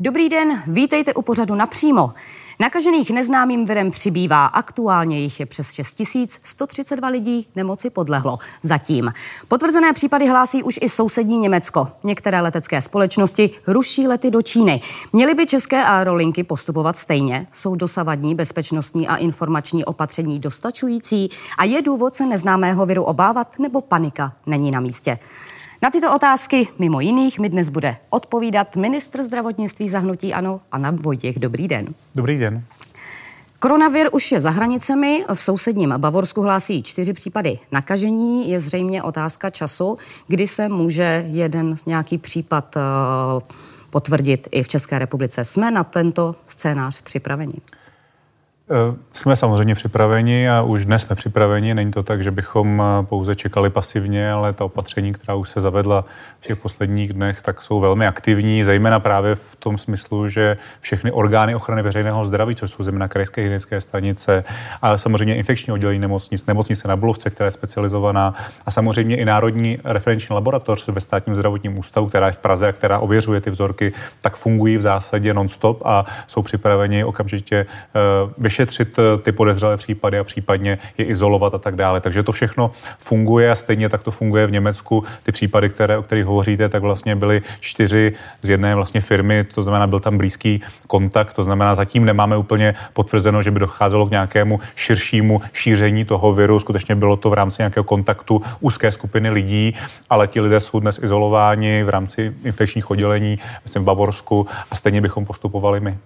Dobrý den, vítejte u pořadu Napřímo. Nakažených neznámým virem přibývá, aktuálně jich je přes 6132 lidí, nemoci podlehlo zatím. Potvrzené případy hlásí už i sousední Německo. Některé letecké společnosti ruší lety do Číny. Měly by české aerolinky postupovat stejně? Jsou dosavadní bezpečnostní a informační opatření dostačující? A je důvod se neznámého viru obávat, nebo panika není na místě? Na tyto otázky, mimo jiných, mi dnes bude odpovídat ministr zdravotnictví za hnutí ANO, Adam Vojtěch. Dobrý den. Dobrý den. Koronavir už je za hranicemi, v sousedním Bavorsku hlásí 4 případy nakažení. Je zřejmě otázka času, kdy se může jeden nějaký případ potvrdit i v České republice. Jsme na tento scénář připraveni? Jsme samozřejmě připraveni a už dnes jsme připraveni. Není to tak, že bychom pouze čekali pasivně, ale ta opatření, která už se zavedla v těch posledních dnech, tak jsou velmi aktivní, zejména právě v tom smyslu, že všechny orgány ochrany veřejného zdraví, což jsou zejména krajské hygienické stanice, a samozřejmě infekční oddělení nemocnic, nemocnice na Bulovce, která je specializovaná, a samozřejmě i Národní referenční laboratoř ve Státním zdravotním ústavu, která je v Praze a která ověřuje ty vzorky, tak fungují v zásadě non-stop a jsou připraveni okamžitě šetřit ty podezřelé případy a případně je izolovat a tak dále. Takže to všechno funguje a stejně tak to funguje v Německu. Ty případy, o kterých hovoříte, tak vlastně byly 4 z jedné vlastně firmy, to znamená, byl tam blízký kontakt, to znamená, zatím nemáme úplně potvrzeno, že by docházelo k nějakému širšímu šíření toho viru. Skutečně bylo to v rámci nějakého kontaktu úzké skupiny lidí, ale ti lidé jsou dnes izolováni v rámci infekčních oddělení, myslím v Bavorsku, a stejně bychom postupovali my.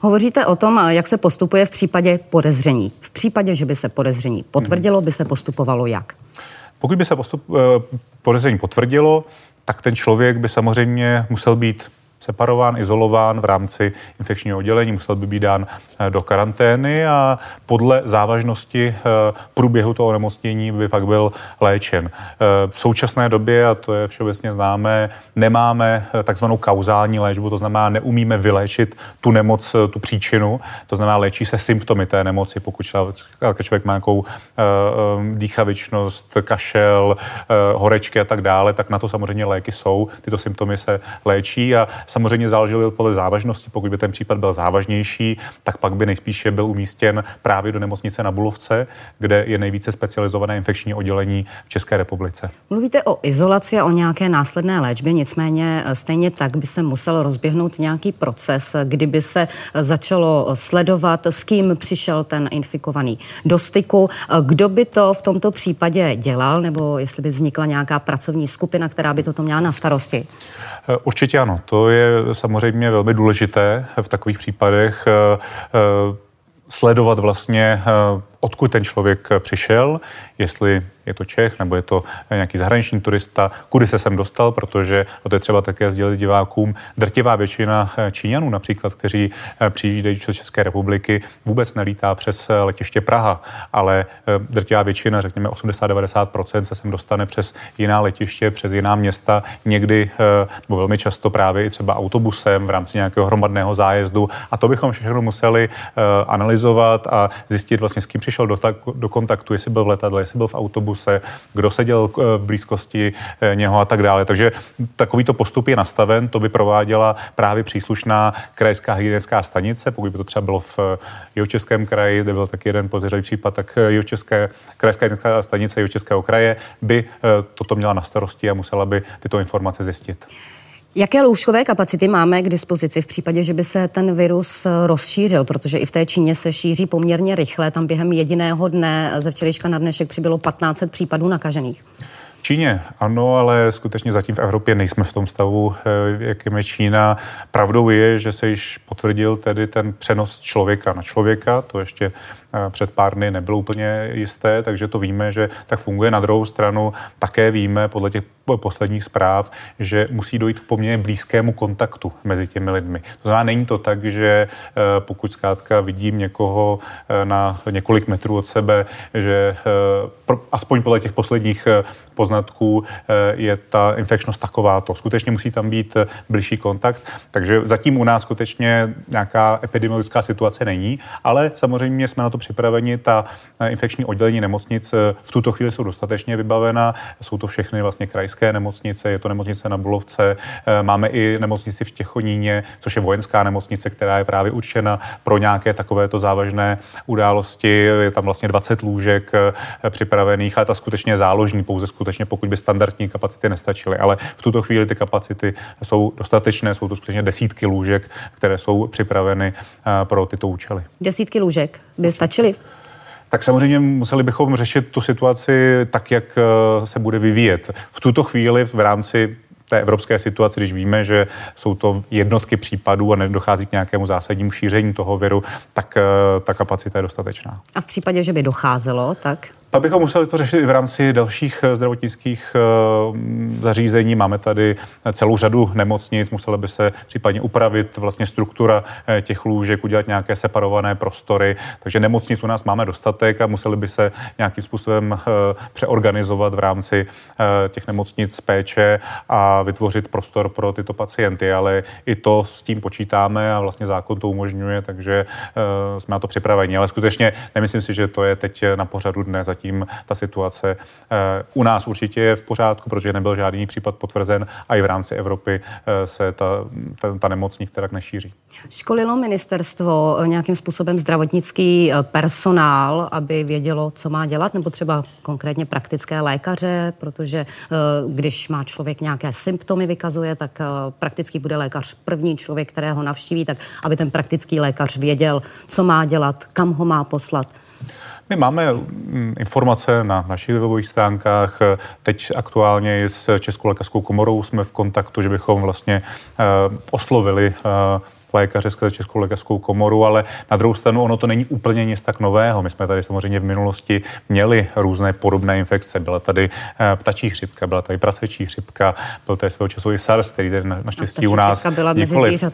Hovoříte o tom, jak se postupuje v případě podezření. V případě, že by se podezření potvrdilo, by se postupovalo jak? Pokud by se podezření potvrdilo, tak ten člověk by samozřejmě musel být separován, izolován v rámci infekčního oddělení, musel by být dán do karantény a podle závažnosti průběhu toho onemocnění by pak byl léčen. V současné době, a to je všeobecně známé, nemáme takzvanou kauzální léčbu, to znamená, neumíme vyléčit tu nemoc, tu příčinu, to znamená, léčí se symptomy té nemoci, pokud člověk má nějakou dýchavičnost, kašel, horečky a tak dále, tak na to samozřejmě léky jsou, tyto symptomy se léčí a samozřejmě záleželo podle závažnosti. Pokud by ten případ byl závažnější, tak pak by nejspíše byl umístěn právě do nemocnice na Bulovce, kde je nejvíce specializované infekční oddělení v České republice. Mluvíte o izolaci a o nějaké následné léčbě, nicméně stejně tak by se musel rozběhnout nějaký proces, kdyby se začalo sledovat, s kým přišel ten infikovaný do styku, kdo by to v tomto případě dělal, nebo jestli by vznikla nějaká pracovní skupina, která by toto měla na starosti. Určitě ano. To je samozřejmě velmi důležité v takových případech sledovat vlastně, odkud ten člověk přišel, jestli je to Čech, nebo je to nějaký zahraniční turista, kudy se sem dostal, protože, a to je třeba také sdělit divákům, drtivá většina Číňanů například, kteří přijíždějí do České republiky, vůbec nelítá přes letiště Praha, ale drtivá většina, řekněme 80-90%, se sem dostane přes jiná letiště, přes jiná města, někdy, nebo velmi často právě i třeba autobusem v rámci nějakého hromadného zájezdu, a to bychom všechno museli analyzovat a zjistit vlastně, s kým přišel do kontaktu, jestli byl v letadle, jestli byl v autobuse, kdo seděl v blízkosti něho a tak dále. Takže takovýto postup je nastaven, to by prováděla právě příslušná krajská hygienická stanice, pokud by to třeba bylo v Jihočeském kraji, kde byl taky jeden podezřelý případ, tak krajská hygienická stanice Jihočeského kraje by toto měla na starosti a musela by tyto informace zjistit. Jaké lůžkové kapacity máme k dispozici v případě, že by se ten virus rozšířil? Protože i v té Číně se šíří poměrně rychle. Tam během jediného dne ze včerejška na dnešek přibylo 1500 případů nakažených. Číně ano, ale skutečně zatím v Evropě nejsme v tom stavu, jakým je Čína. Pravdou je, že se již potvrdil tedy ten přenos člověka na člověka, to ještě před pár dny nebylo úplně jisté, takže to víme, že tak funguje. Na druhou stranu také víme podle těch posledních zpráv, že musí dojít k poměrně blízkému kontaktu mezi těmi lidmi. To znamená, není to tak, že pokud zkrátka vidím někoho na několik metrů od sebe, že aspoň podle těch posledních poznatků je ta infekčnost takováto. Skutečně musí tam být blížší kontakt, takže zatím u nás skutečně samozřejmě nějaká epidemiologická situace není, ale samozřejmě jsme na to připraveni, ta infekční oddělení nemocnic v tuto chvíli jsou dostatečně vybavena, jsou to všechny vlastně krajské nemocnice, je to nemocnice na Bulovce, máme i nemocnici v Těchoníně, což je vojenská nemocnice, která je právě určena pro nějaké takovéto závažné události, je tam vlastně 20 lůžek připravených, ale ta skutečně je záložní, pouze skutečně pokud by standardní kapacity nestačily, ale v tuto chvíli ty kapacity jsou dostatečné, jsou to skutečně desítky lůžek, které jsou připraveny pro tyto účely. Desítky lůžek by stačily? Tak samozřejmě museli bychom řešit tu situaci tak, jak se bude vyvíjet. V tuto chvíli v rámci té evropské situace, když víme, že jsou to jednotky případů a nedochází k nějakému zásadnímu šíření toho viru, tak ta kapacita je dostatečná. A v případě, že by docházelo, tak? Pak bychom museli to řešit i v rámci dalších zdravotnických zařízení. Máme tady celou řadu nemocnic, musela by se případně upravit vlastně struktura těch lůžek, udělat nějaké separované prostory. Takže nemocnic u nás máme dostatek a museli by se nějakým způsobem přeorganizovat v rámci těch nemocnic péče a vytvořit prostor pro tyto pacienty. Ale i to s tím počítáme a vlastně zákon to umožňuje, takže jsme na to připraveni. Ale skutečně nemyslím si, že to je teď na pořadu dne. Zatím ta situace u nás určitě je v pořádku, protože nebyl žádný případ potvrzen a i v rámci Evropy se ta nemocník teda nešíří. Školilo ministerstvo nějakým způsobem zdravotnický personál, aby vědělo, co má dělat, nebo třeba konkrétně praktické lékaře, protože když má člověk nějaké symptomy vykazuje, tak prakticky bude lékař první člověk, kterého navštíví, tak aby ten praktický lékař věděl, co má dělat, kam ho má poslat. My máme informace na našich webových stránkách. Teď aktuálně s Českou lékařskou komorou jsme v kontaktu, že bychom vlastně oslovili lékaře skrze Českou lékařskou komoru, ale na druhou stranu ono to není úplně nic tak nového. My jsme tady samozřejmě v minulosti měli různé podobné infekce. Byla tady ptačí chřipka, byla tady prasečí chřipka, byl tady svého času i SARS, který tady naštěstí u nás byla nikoliv.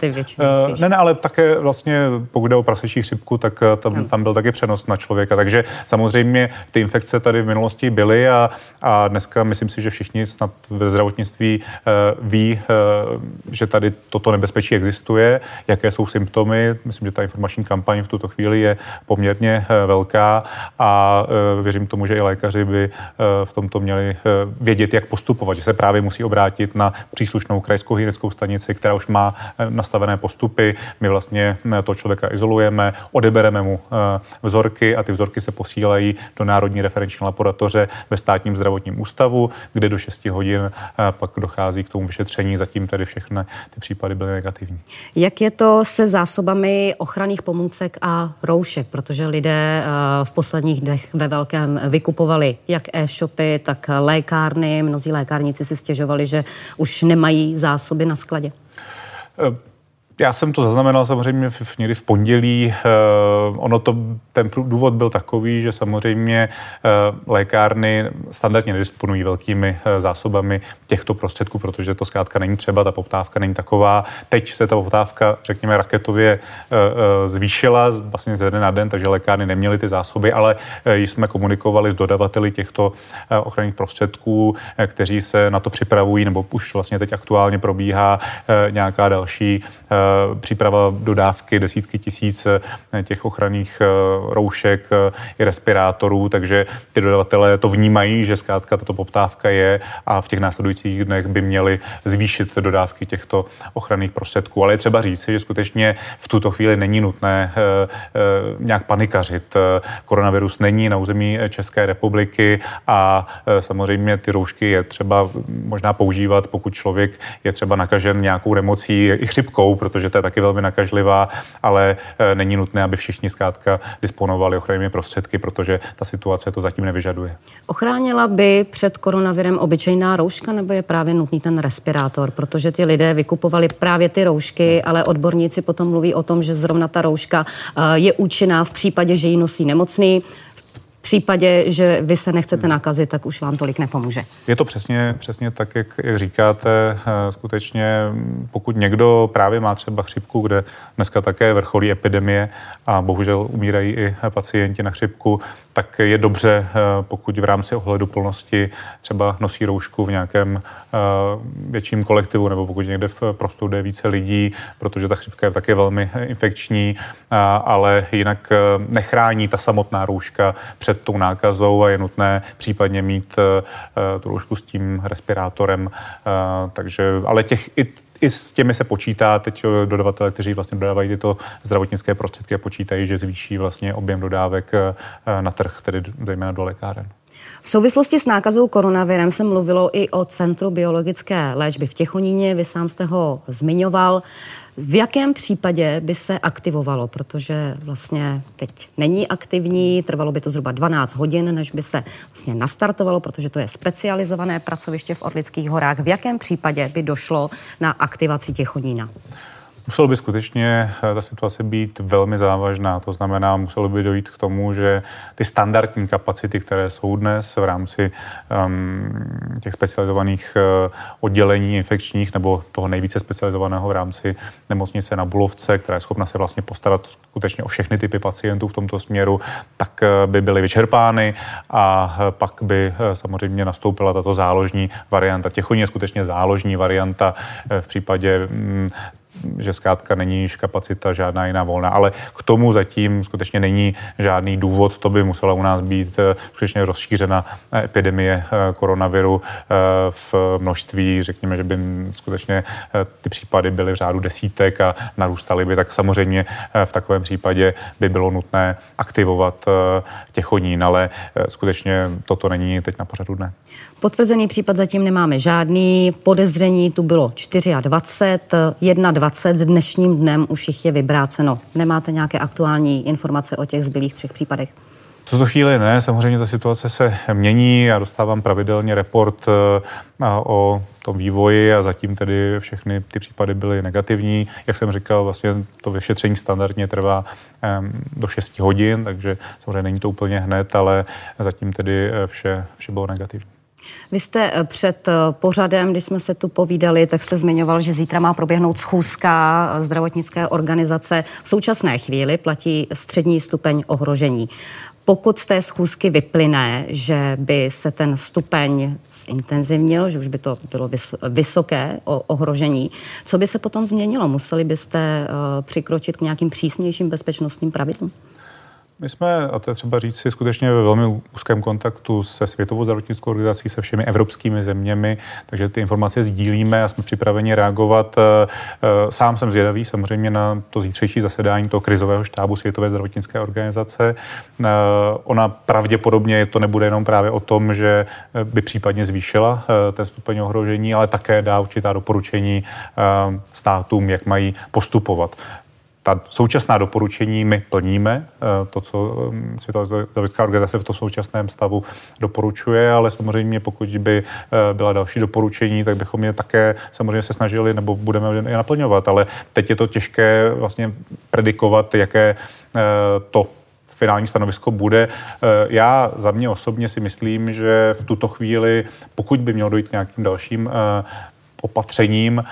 Ne, ale také vlastně, pokud jde o prasečí chřipku, tak tam byl taky přenos na člověka. Takže samozřejmě ty infekce tady v minulosti byly a dneska myslím si, že všichni snad ve zdravotnictví ví, že tady toto nebezpečí existuje. Jaké jsou symptomy. Myslím, že ta informační kampaň v tuto chvíli je poměrně velká a věřím tomu, že i lékaři by v tomto měli vědět, jak postupovat, že se právě musí obrátit na příslušnou krajskou hygienickou stanici, která už má nastavené postupy. My vlastně toho člověka izolujeme, odebereme mu vzorky a ty vzorky se posílají do Národní referenční laboratoře ve Státním zdravotním ústavu, kde do 6 hodin pak dochází k tomu vyšetření. Zatím tedy všechny ty případy byly negativní. Jak je to se zásobami ochranných pomůcek a roušek, protože lidé v posledních dnech ve velkém vykupovali jak e-shopy, tak lékárny. Mnozí lékárníci si stěžovali, že už nemají zásoby na skladě. Já jsem to zaznamenal samozřejmě někdy v pondělí. Ten důvod byl takový, že samozřejmě lékárny standardně nedisponují velkými zásobami těchto prostředků, protože to zkrátka není třeba, ta poptávka není taková. Teď se ta poptávka, řekněme, raketově zvýšila vlastně ze dne na den, takže lékárny neměly ty zásoby, ale jsme komunikovali s dodavateli těchto ochranných prostředků, kteří se na to připravují, nebo už vlastně teď aktuálně probíhá nějaká další příprava dodávky desítky tisíc těch ochranných roušek i respirátorů, takže ty dodavatelé to vnímají, že zkrátka tato poptávka je a v těch následujících dnech by měli zvýšit dodávky těchto ochranných prostředků. Ale je třeba říci, že skutečně v tuto chvíli není nutné nějak panikařit. Koronavirus není na území České republiky a samozřejmě ty roušky je třeba možná používat, pokud člověk je třeba nakažen nějakou nemocí, i chřipkou, protože to je taky velmi nakažlivá, ale není nutné, aby všichni zkrátka disponovali ochrannými prostředky, protože ta situace to zatím nevyžaduje. Ochránila by před koronavirem obyčejná rouška, nebo je právě nutný ten respirátor? Protože ty lidé vykupovali právě ty roušky, ale odborníci potom mluví o tom, že zrovna ta rouška je účinná v případě, že ji nosí nemocný. v případě, že vy se nechcete nakazit, tak už vám tolik nepomůže. Je to přesně tak, jak říkáte. Skutečně, pokud někdo právě má třeba chřipku, kde dneska také vrcholí epidemie a bohužel umírají i pacienti na chřipku, tak je dobře, pokud v rámci ohleduplnosti třeba nosí roušku v nějakém větším kolektivu, nebo pokud někde v prostoru jde více lidí, protože ta chřipka je také velmi infekční, ale jinak nechrání ta samotná rouška před tou nákazou a je nutné případně mít tu roušku s tím respirátorem. Takže, ale i s těmi se počítá teď dodavatele, kteří vlastně dodávají tyto zdravotnické prostředky a počítají, že zvýší vlastně objem dodávek na trh, tedy zejména do lékáren. V souvislosti s nákazou koronavirem se mluvilo i o Centru biologické léčby v Těchoníně. Vy sám jste ho zmiňoval. V jakém případě by se aktivovalo? Protože vlastně teď není aktivní, trvalo by to zhruba 12 hodin, než by se vlastně nastartovalo, protože to je specializované pracoviště v Orlických horách. V jakém případě by došlo na aktivaci Těchonína? Muselo by skutečně ta situace být velmi závažná, to znamená, muselo by dojít k tomu, že ty standardní kapacity, které jsou dnes v rámci těch specializovaných oddělení infekčních nebo toho nejvíce specializovaného v rámci nemocnice na Bulovce, která je schopna se vlastně postarat skutečně o všechny typy pacientů v tomto směru, tak by byly vyčerpány a pak by samozřejmě nastoupila tato záložní varianta. Těchonín je skutečně záložní varianta v případě že zkrátka není již kapacita žádná jiná volná, ale k tomu zatím skutečně není žádný důvod, to by musela u nás být skutečně rozšířena epidemie koronaviru v množství, řekněme, že by skutečně ty případy byly v řádu desítek a narůstaly by, tak samozřejmě v takovém případě by bylo nutné aktivovat Těchonín, ale skutečně toto není teď na pořadu dne. Potvrzený případ zatím nemáme žádný, podezření tu bylo 24, dnešním dnem už jich je vybráceno. Nemáte nějaké aktuální informace o těch zbylých 3 případech? V tuto chvíli ne, samozřejmě ta situace se mění, já dostávám pravidelně report o tom vývoji a zatím tedy všechny ty případy byly negativní. Jak jsem říkal, vlastně to vyšetření standardně trvá do 6 hodin, takže samozřejmě není to úplně hned, ale zatím tedy vše bylo negativní. Vy jste před pořadem, když jsme se tu povídali, tak jste zmiňoval, že zítra má proběhnout schůzka zdravotnické organizace. V současné chvíli platí střední stupeň ohrožení. Pokud z té schůzky vyplyne, že by se ten stupeň zintenzivnil, že už by to bylo vysoké ohrožení, co by se potom změnilo? Museli byste přikročit k nějakým přísnějším bezpečnostním pravidlům? My jsme, a to je třeba říct si, skutečně ve velmi úzkém kontaktu se Světovou zdravotnickou organizací, se všemi evropskými zeměmi, takže ty informace sdílíme a jsme připraveni reagovat. Sám jsem zvědavý samozřejmě na to zítřejší zasedání toho krizového štábu Světové zdravotnické organizace. Ona pravděpodobně to nebude jenom právě o tom, že by případně zvýšila ten stupeň ohrožení, ale také dá určitá doporučení státům, jak mají postupovat. Ta současná doporučení my plníme, to, co Světová zdravotnická organizace v tom současném stavu doporučuje, ale samozřejmě pokud by byla další doporučení, tak bychom je také samozřejmě se snažili nebo budeme je naplňovat, ale teď je to těžké vlastně predikovat, jaké to finální stanovisko bude. Já za mě osobně si myslím, že v tuto chvíli, pokud by mělo dojít k nějakým dalším opatřením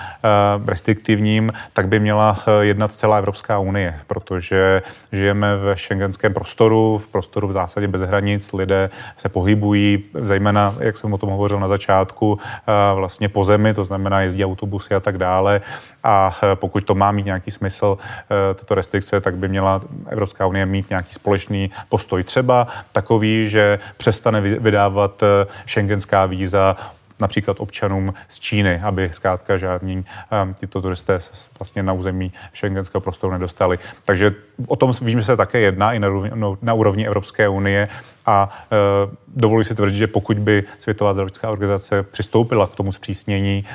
restriktivním, tak by měla jednat celá Evropská unie, protože žijeme ve schengenském prostoru, v prostoru v zásadě bez hranic, lidé se pohybují, zejména, jak jsem o tom hovořil na začátku, vlastně po zemi, to znamená jezdí autobusy a tak dále. A pokud to má mít nějaký smysl, tato restrikce, tak by měla Evropská unie mít nějaký společný postoj, třeba takový, že přestane vydávat schengenská víza například občanům z Číny, aby zkrátka žádní tyto turisté se vlastně na území schengenského prostoru nedostali. Takže o tom vím, že se také jedná i na úrovni Evropské unie a dovoluji si tvrdit, že pokud by Světová zdravotnická organizace přistoupila k tomu zpřísnění,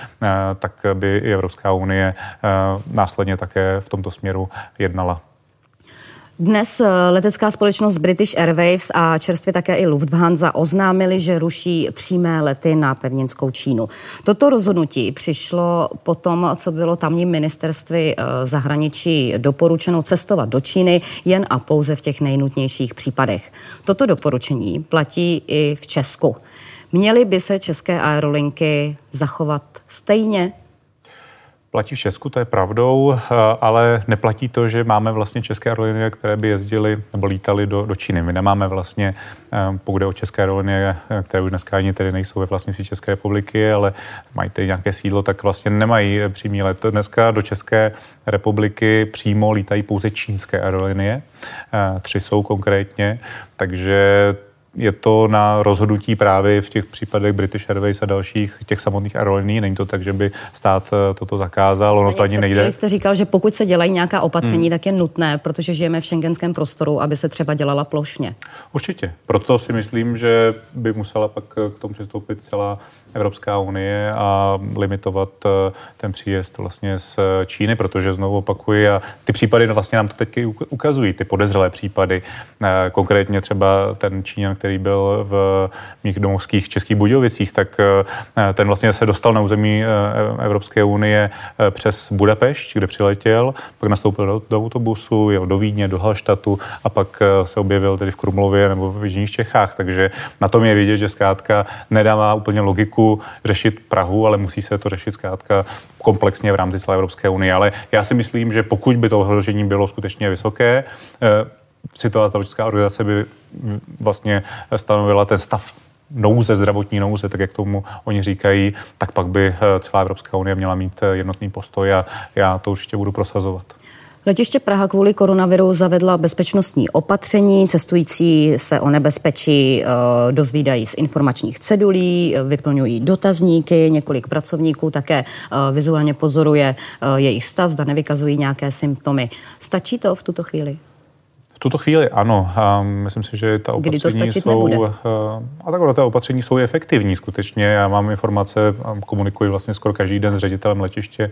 tak by i Evropská unie následně také v tomto směru jednala. Dnes letecká společnost British Airways a čerstvě také i Lufthansa oznámili, že ruší přímé lety na pevninskou Čínu. Toto rozhodnutí přišlo po tom, co bylo tamním ministerstvu zahraničí doporučeno cestovat do Číny jen a pouze v těch nejnutnějších případech. Toto doporučení platí i v Česku. Měly by se české aerolinky zachovat stejně? Platí v Česku, to je pravdou, ale neplatí to, že máme vlastně české aerolinie, které by jezdily nebo lítaly do Číny. My nemáme vlastně, pokud jde o české aerolinie, které už dneska ani tedy nejsou ve vlastnictví České republiky, ale mají tedy nějaké sídlo, tak vlastně nemají přímý let. Dneska do České republiky přímo lítají pouze čínské aerolinie. 3 jsou konkrétně, takže je to na rozhodnutí právě v těch případech British Airways a dalších těch samotných aerolinií. Není to tak, že by stát toto zakázal, ono to ani nejde. Jste říkal, že pokud se dělají nějaká opatření, tak je nutné, protože žijeme v schengenském prostoru, aby se třeba dělala plošně. Určitě. Proto si myslím, že by musela pak k tomu přistoupit celá Evropská unie a limitovat ten příjezd vlastně z Číny, protože znovu opakuji, a ty případy vlastně nám to teď ukazují, ty podezřelé případy. Konkrétně třeba ten Číňan, který byl v mých domovských Českých Budějovicích, tak ten vlastně se dostal na území Evropské unie přes Budapešť, kde přiletěl, pak nastoupil do autobusu, jel do Vídně, do Halštatu a pak se objevil tedy v Krumlově nebo v jižních Čechách. Takže na tom je vidět, že zkrátka nedává úplně logiku řešit Prahu, ale musí se to řešit zkrátka komplexně v rámci celé Evropské unie. Ale já si myslím, že pokud by to ohrožení bylo skutečně vysoké, Světová zdravotnická organizace by vlastně stanovila ten stav nouze, zdravotní nouze, tak jak tomu oni říkají, tak pak by celá Evropská unie měla mít jednotný postoj a já to určitě budu prosazovat. Letiště Praha kvůli koronaviru zavedla bezpečnostní opatření, cestující se o nebezpečí dozvídají z informačních cedulí, vyplňují dotazníky, několik pracovníků také vizuálně pozoruje jejich stav, zda nevykazují nějaké symptomy. Stačí to v tuto chvíli? V tuto chvíli ano. Myslím si, že ta opatření opatření jsou efektivní skutečně. Já mám informace, komunikuji vlastně skoro každý den s ředitelem letiště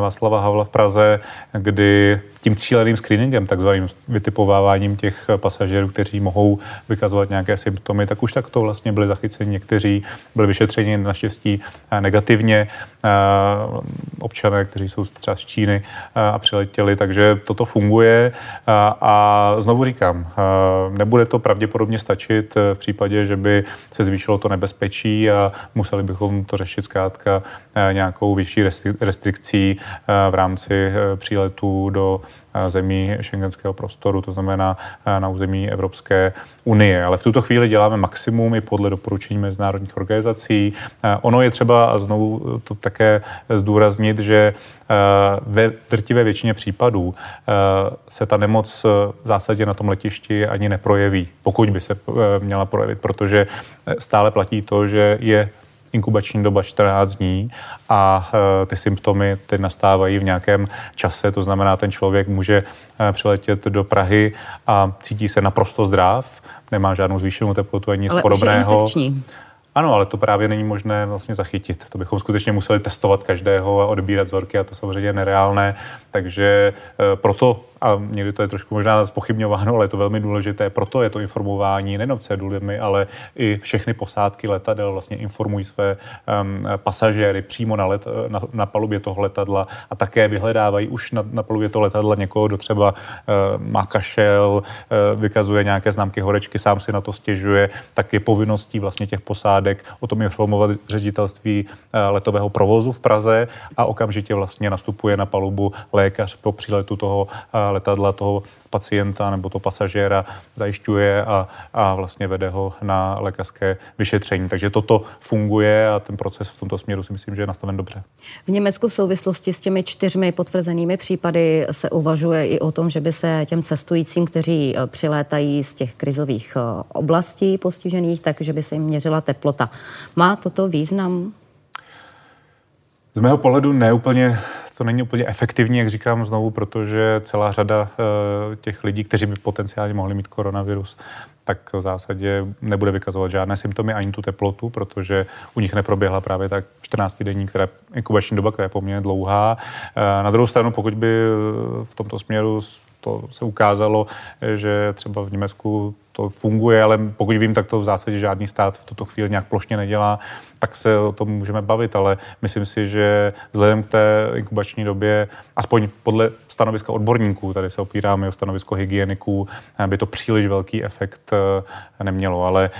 Václava Havla v Praze, kdy tím cíleným screeningem, takzvaným vytipováváním těch pasažérů, kteří mohou vykazovat nějaké symptomy, tak už takto vlastně byli zachyceni někteří, byli vyšetřeni naštěstí negativně občané, kteří jsou třeba z Číny a přiletěli, takže toto funguje a znovu říkám, nebude to pravděpodobně stačit v případě, že by se zvýšilo to nebezpečí a museli bychom to řešit zkrátka nějakou vyšší restrikcí v rámci příletů do zemí schengenského prostoru, to znamená na území Evropské unie. Ale v tuto chvíli děláme maximum i podle doporučení mezinárodních organizací. Ono je třeba, a znovu to také zdůraznit, že ve drtivé většině případů se ta nemoc v zásadě na tom letišti ani neprojeví, pokud by se měla projevit, protože stále platí to, že je inkubační doba 14 dní a ty symptomy ty nastávají v nějakém čase, to znamená, ten člověk může přiletět do Prahy a cítí se naprosto zdrav, nemá žádnou zvýšenou teplotu ani nic podobného. Ano, ale to právě není možné vlastně zachytit. To bychom skutečně museli testovat každého a odbírat vzorky a to samozřejmě je nereálné. Takže proto, a někdy to je trošku možná zpochybňováno, ale je to velmi důležité, proto je to informování nejenom cedulemi, ale i všechny posádky letadel vlastně informují své pasažéry přímo na palubě toho letadla a také vyhledávají už na palubě toho letadla někoho, kdo třeba má kašel, vykazuje nějaké známky horečky, sám si na to stěžuje, tak je povinností vlastně těch posádek o tom informovat ředitelství letového provozu v Praze a okamžitě vlastně nastupuje na palubu lékař po příletu toho letadla, toho pacienta nebo toho pasažéra, zajišťuje a vlastně vede ho na lékařské vyšetření. Takže toto funguje a ten proces v tomto směru si myslím, že je nastaven dobře. V Německu v souvislosti s těmi 4 potvrzenými případy se uvažuje i o tom, že by se těm cestujícím, kteří přilétají z těch krizových oblastí postižených, takže by se jim měřila teplota. Má toto význam? Z mého pohledu to není úplně efektivní, jak říkám znovu, protože celá řada těch lidí, kteří by potenciálně mohli mít koronavirus, tak v zásadě nebude vykazovat žádné symptomy ani tu teplotu, protože u nich neproběhla právě tak 14-denní inkubační doba, která je poměrně dlouhá. Na druhou stranu, pokud by v tomto směru to se ukázalo, že třeba v Německu to funguje, ale pokud vím, tak to v zásadě žádný stát v tuto chvíli nějak plošně nedělá, tak se o tom můžeme bavit, ale myslím si, že vzhledem k té inkubační době, aspoň podle stanoviska odborníků, tady se opíráme o stanovisko hygieniků, by to příliš velký efekt nemělo, ale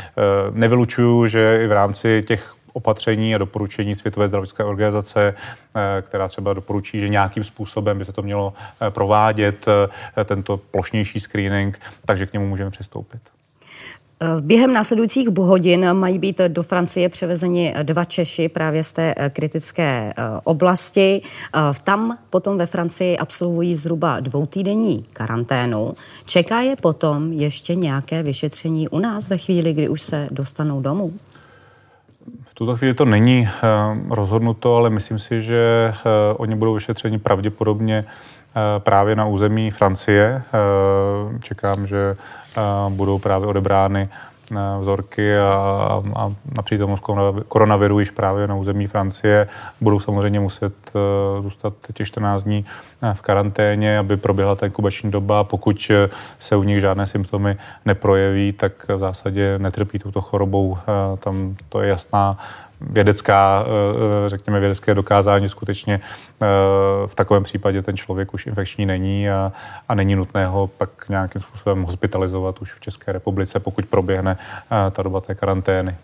nevylučuju, že i v rámci těch opatření a doporučení Světové zdravotnické organizace, která třeba doporučí, že nějakým způsobem by se to mělo provádět, tento plošnější screening, takže k němu můžeme přistoupit. Během následujících hodin mají být do Francie převezeni 2 Češi právě z té kritické oblasti. Tam potom ve Francii absolvují zhruba 2týdenní karanténu. Čeká je potom ještě nějaké vyšetření u nás ve chvíli, kdy už se dostanou domů? V tuto chvíli to není rozhodnuto, ale myslím si, že oni budou vyšetřeni pravděpodobně právě na území Francie. Čekám, že budou právě odebrány vzorky a na přítomnost koronaviru již právě na území Francie. Budou samozřejmě muset zůstat těch 14 dní v karanténě, aby proběhla ta inkubační doba. Pokud se u nich žádné symptomy neprojeví, tak v zásadě netrpí touto chorobou. Tam to je jasná vědecká, řekněme, vědecké dokázání. Skutečně v takovém případě ten člověk už infekční není a není nutné ho pak nějakým způsobem hospitalizovat už v České republice, pokud proběhne ta doba té karantény.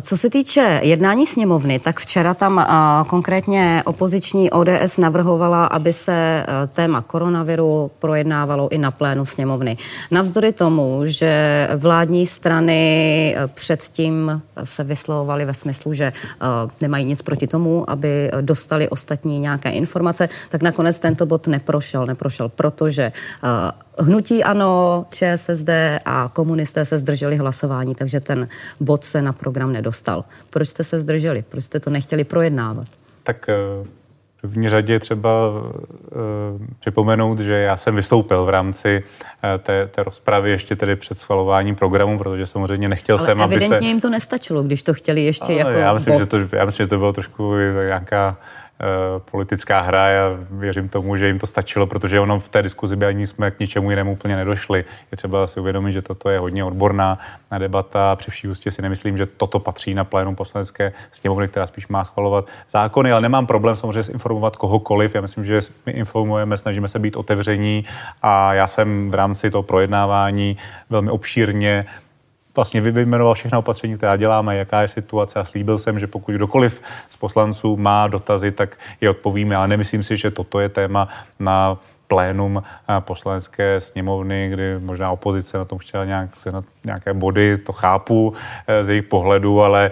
Co se týče jednání sněmovny, tak včera tam konkrétně opoziční ODS navrhovala, aby se téma koronaviru projednávalo i na plénu sněmovny. Navzdory tomu, že vládní strany předtím se vyslovovaly ve smyslu, že nemají nic proti tomu, aby dostali ostatní nějaké informace, tak nakonec tento bod neprošel, protože Hnutí Ano, ČSSD a komunisté se zdrželi hlasování, takže ten bod se na program nedostal. Proč jste se zdrželi? Proč jste to nechtěli projednávat? Tak v první řadě třeba připomenout, že já jsem vystoupil v rámci té rozpravy ještě tedy před schvalováním programu, protože samozřejmě nechtěl jsem, aby se... Ale evidentně jim to nestačilo, když to chtěli ještě jako já myslím, že to bylo trošku nějaká politická hra. Já věřím tomu, že jim to stačilo, protože ono v té diskuzi by ani jsme k ničemu jinému úplně nedošli. Je třeba si uvědomit, že toto je hodně odborná debata. Při vší úctě si nemyslím, že toto patří na plénum Poslanecké sněmovny, která spíš má schvalovat zákony, ale nemám problém samozřejmě informovat kohokoliv. Já myslím, že my informujeme, snažíme se být otevření a já jsem v rámci toho projednávání velmi obšírně vlastně vyjmenoval všechna opatření, která děláme, jaká je situace a slíbil jsem, že pokud kdokoliv z poslanců má dotazy, tak je odpovíme, ale nemyslím si, že toto je téma na plénum Poslanecké sněmovny, kdy možná opozice na tom chtěla nějaké body, to chápu z jejich pohledu, ale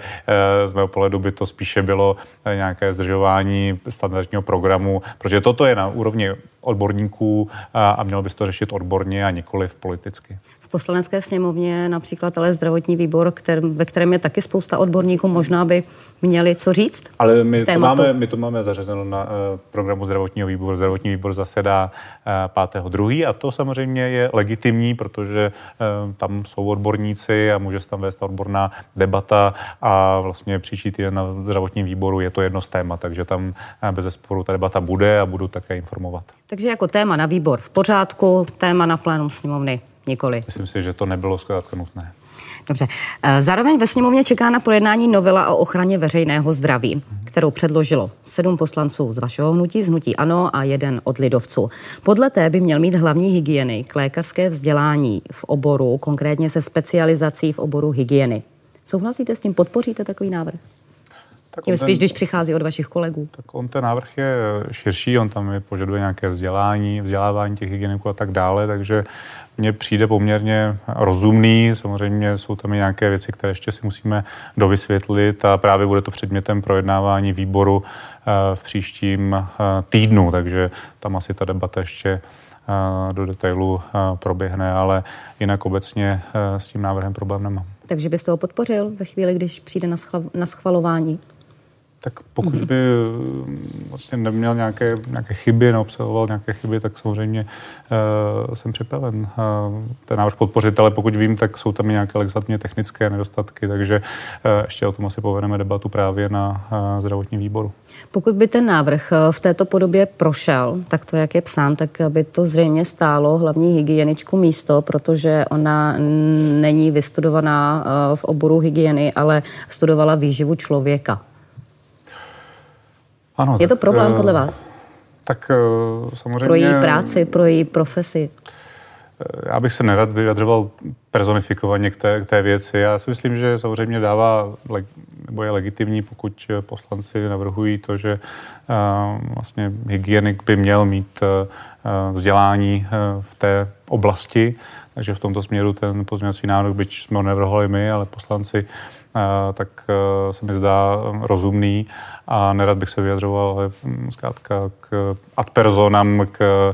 z mého pohledu by to spíše bylo nějaké zdržování standardního programu, protože toto je na úrovni odborníků a mělo by se to řešit odborně a nikoliv politicky. V Poslanecké sněmovně například ale zdravotní výbor, ve kterém je taky spousta odborníků, možná by měli co říct. Ale my to máme zařazeno na programu zdravotního výboru. Zdravotní výbor zasedá 5.2. a to samozřejmě je legitimní, protože tam jsou odborníci a může se tam vést odborná debata a vlastně příští týden na zdravotním výboru je to jedno z téma, takže tam bezesporu ta debata bude a budu také informovat. Takže jako téma na výbor v pořádku, téma na plénum sněmovny nikoli. Myslím si, že to nebylo zkrátka nutné. Dobře. Zároveň ve sněmovně čeká na projednání novela o ochraně veřejného zdraví, kterou předložilo 7 poslanců z vašeho hnutí, z Hnutí Ano, a 1 od lidovců. Podle té by měl mít hlavní hygienik lékařské vzdělání v oboru, konkrétně se specializací v oboru hygieny. Souhlasíte s tím? Podpoříte takový návrh? Tím spíš, když přichází od vašich kolegů. Tak on ten návrh je širší, on tam požaduje nějaké vzdělání, vzdělávání těch hygieniků a tak dále, takže mně přijde poměrně rozumný, samozřejmě jsou tam i nějaké věci, které ještě si musíme dovysvětlit a právě bude to předmětem projednávání výboru v příštím týdnu, takže tam asi ta debata ještě do detailu proběhne, ale jinak obecně s tím návrhem problém nemám. Takže byste ho podpořil ve chvíli, když přijde na schvalování? Tak pokud by vlastně neměl nějaké chyby, neobsahoval nějaké chyby, tak samozřejmě jsem připraven ten návrh podpořit, ale pokud vím, tak jsou tam nějaké legislativně technické nedostatky, takže ještě o tom asi povedeme debatu právě na zdravotním výboru. Pokud by ten návrh v této podobě prošel, tak to, jak je psán, tak by to zřejmě stálo hlavní hygieničku místo, protože ona není vystudovaná v oboru hygieny, ale studovala výživu člověka. Ano, je to problém podle vás? Tak samozřejmě... Pro její práci, pro její profesi? Já bych se nerad vyjadřoval personifikovaně k té věci. Já si myslím, že samozřejmě je legitimní, pokud poslanci navrhují to, že vlastně hygienik by měl mít vzdělání v té oblasti, takže v tomto směru ten pozměňovací návrh, byť jsme ho nevrhli my, ale poslanci, tak se mi zdá rozumný a nerad bych se vyjadřoval, ale zkrátka k ad personam, k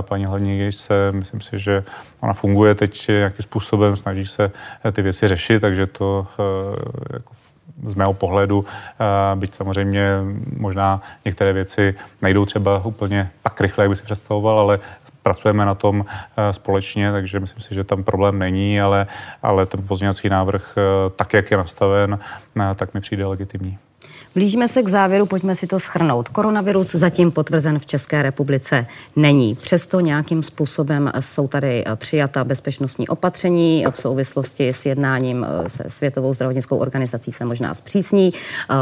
paní hlavní hygieničce. Myslím si, že ona funguje teď nějakým způsobem, snaží se ty věci řešit, takže to jako z mého pohledu, byť samozřejmě možná některé věci nejdou třeba úplně tak rychle, jak by si představoval, ale pracujeme na tom společně, takže myslím si, že tam problém není, ale ten pozměňovací návrh, tak jak je nastaven, tak mi přijde legitimní. Blížíme se k závěru, pojďme si to shrnout. Koronavirus zatím potvrzen v České republice není. Přesto nějakým způsobem jsou tady přijata bezpečnostní opatření. V souvislosti s jednáním se Světovou zdravotnickou organizací se možná zpřísní.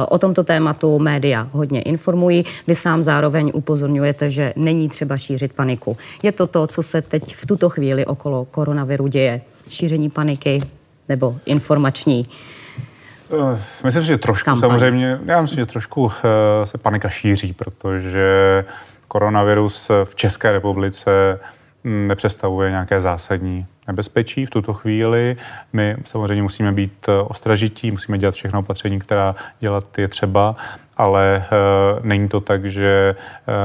O tomto tématu média hodně informují. Vy sám zároveň upozorňujete, že není třeba šířit paniku. Je to to, co se teď v tuto chvíli okolo koronaviru děje? Šíření paniky nebo informační? Myslím si, že trošku kampaň. Samozřejmě, já myslím, že trošku se panika šíří, protože koronavirus v České republice nepředstavuje nějaké zásadní nebezpečí v tuto chvíli. My samozřejmě musíme být ostražití, musíme dělat všechno opatření, která dělat je třeba, ale není to tak, že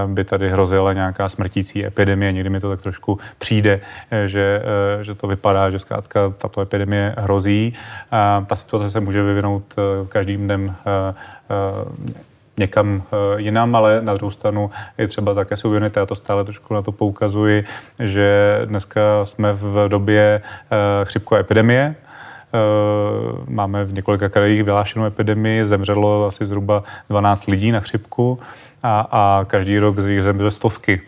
by tady hrozila nějaká smrtící epidemie. Někdy mi to tak trošku přijde, že to vypadá, že zkrátka tato epidemie hrozí. Ta situace se může vyvinout každým dnem někam jinam, ale na druhou stranu je třeba také si uvědomit, já to stále trošku na to poukazuji, že dneska jsme v době chřipkové epidemie. Máme v několika krajích vyhlášenou epidemii, zemřelo asi zhruba 12 lidí na chřipku a každý rok z nich zemře stovky.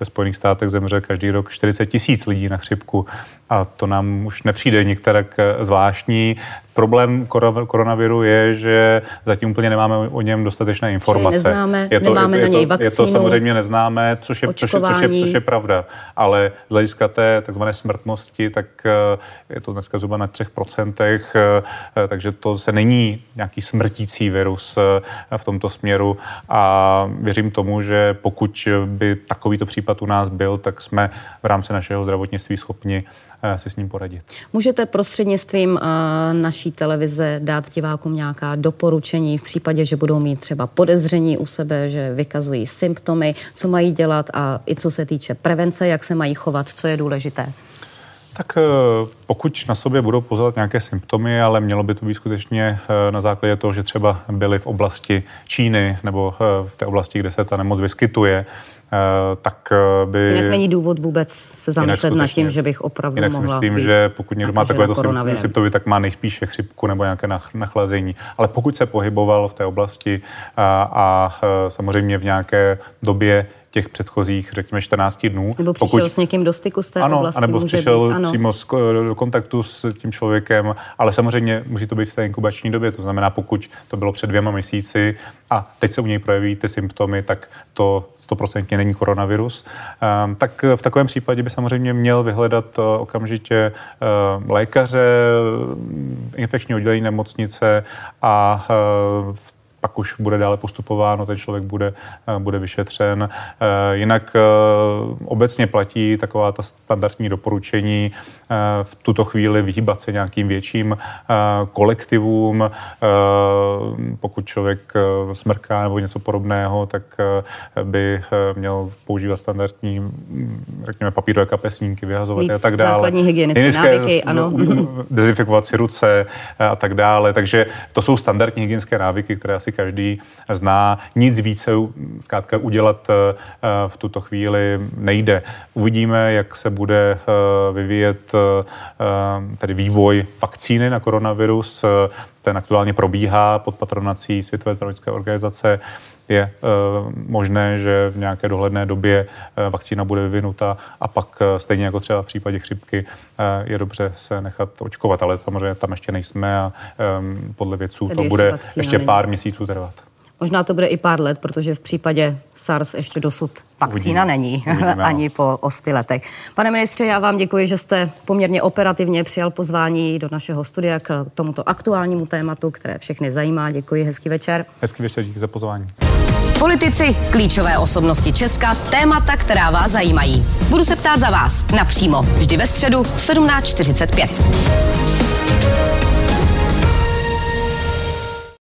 Ve Spojených státech zemře každý rok 40 000 lidí na chřipku a to nám už nepřijde nikterak zvláštní. Problém koronaviru je, že zatím úplně nemáme o něm dostatečné informace. Nemáme na něj vakcínu. Je to samozřejmě neznáme, což je pravda. Ale z hlediska té takzvané smrtnosti, tak je to dneska zhruba na 3%, takže to se není nějaký smrtící virus v tomto směru a věřím tomu, že pokud by takovýto případ u nás byl, tak jsme v rámci našeho zdravotnictví schopni si s ním poradit. Můžete prostřednictvím naší televize dát divákům nějaká doporučení v případě, že budou mít třeba podezření u sebe, že vykazují symptomy, co mají dělat a i co se týče prevence, jak se mají chovat, co je důležité? Tak pokud na sobě budou pozorovat nějaké symptomy, ale mělo by to být skutečně na základě toho, že třeba byli v oblasti Číny nebo v té oblasti, kde se ta nemoc vyskytuje, tak by... Jinak není důvod vůbec se zamyslet nad tím, že bych opravdu mohla myslím, že pokud někdo má takovéto symptomy, tak má nejspíše chřipku nebo nějaké nachlazení. Ale pokud se pohyboval v té oblasti a samozřejmě v nějaké době těch předchozích, řekněme, 14 dnů. Nebo přišel s někým do styku z té oblasti. Nebo přišel přímo do kontaktu s tím člověkem, ale samozřejmě musí to být v té inkubační době, to znamená, pokud to bylo před 2 měsíci a teď se u něj projeví ty symptomy, tak to 100% není koronavirus. Tak v takovém případě by samozřejmě měl vyhledat okamžitě lékaře, infekční oddělení nemocnice a pak už bude dále postupováno, ten člověk bude vyšetřen. Jinak obecně platí taková ta standardní doporučení v tuto chvíli vyhýbat se nějakým větším kolektivům. Pokud člověk smrká nebo něco podobného, tak by měl používat standardní, řekněme, papírové kapesníky, vyhazovat a tak dále. Základní hygienické návyky, ano. Dezinfikovat si ruce a tak dále. Takže to jsou standardní hygienické návyky, které asi asi každý zná. Nic více zkrátka udělat v tuto chvíli nejde. Uvidíme, jak se bude vyvíjet tedy vývoj vakcíny na koronavirus. Ten aktuálně probíhá pod patronací Světové zdravotnické organizace. Je možné, že v nějaké dohledné době vakcína bude vyvinuta a pak stejně jako třeba v případě chřipky je dobře se nechat očkovat, ale samozřejmě tam ještě nejsme a podle vědců to bude ještě pár měsíců trvat. Možná to bude i pár let, protože v případě SARS ještě dosud vakcína není, ani po 8 letech. Pane ministře, já vám děkuji, že jste poměrně operativně přijal pozvání do našeho studia k tomuto aktuálnímu tématu, které všechny zajímá. Děkuji, hezký večer. Hezký večer, díky za pozvání. Politici, klíčové osobnosti Česka, témata, která vás zajímají. Budu se ptát za vás napřímo, vždy ve středu v 17:45.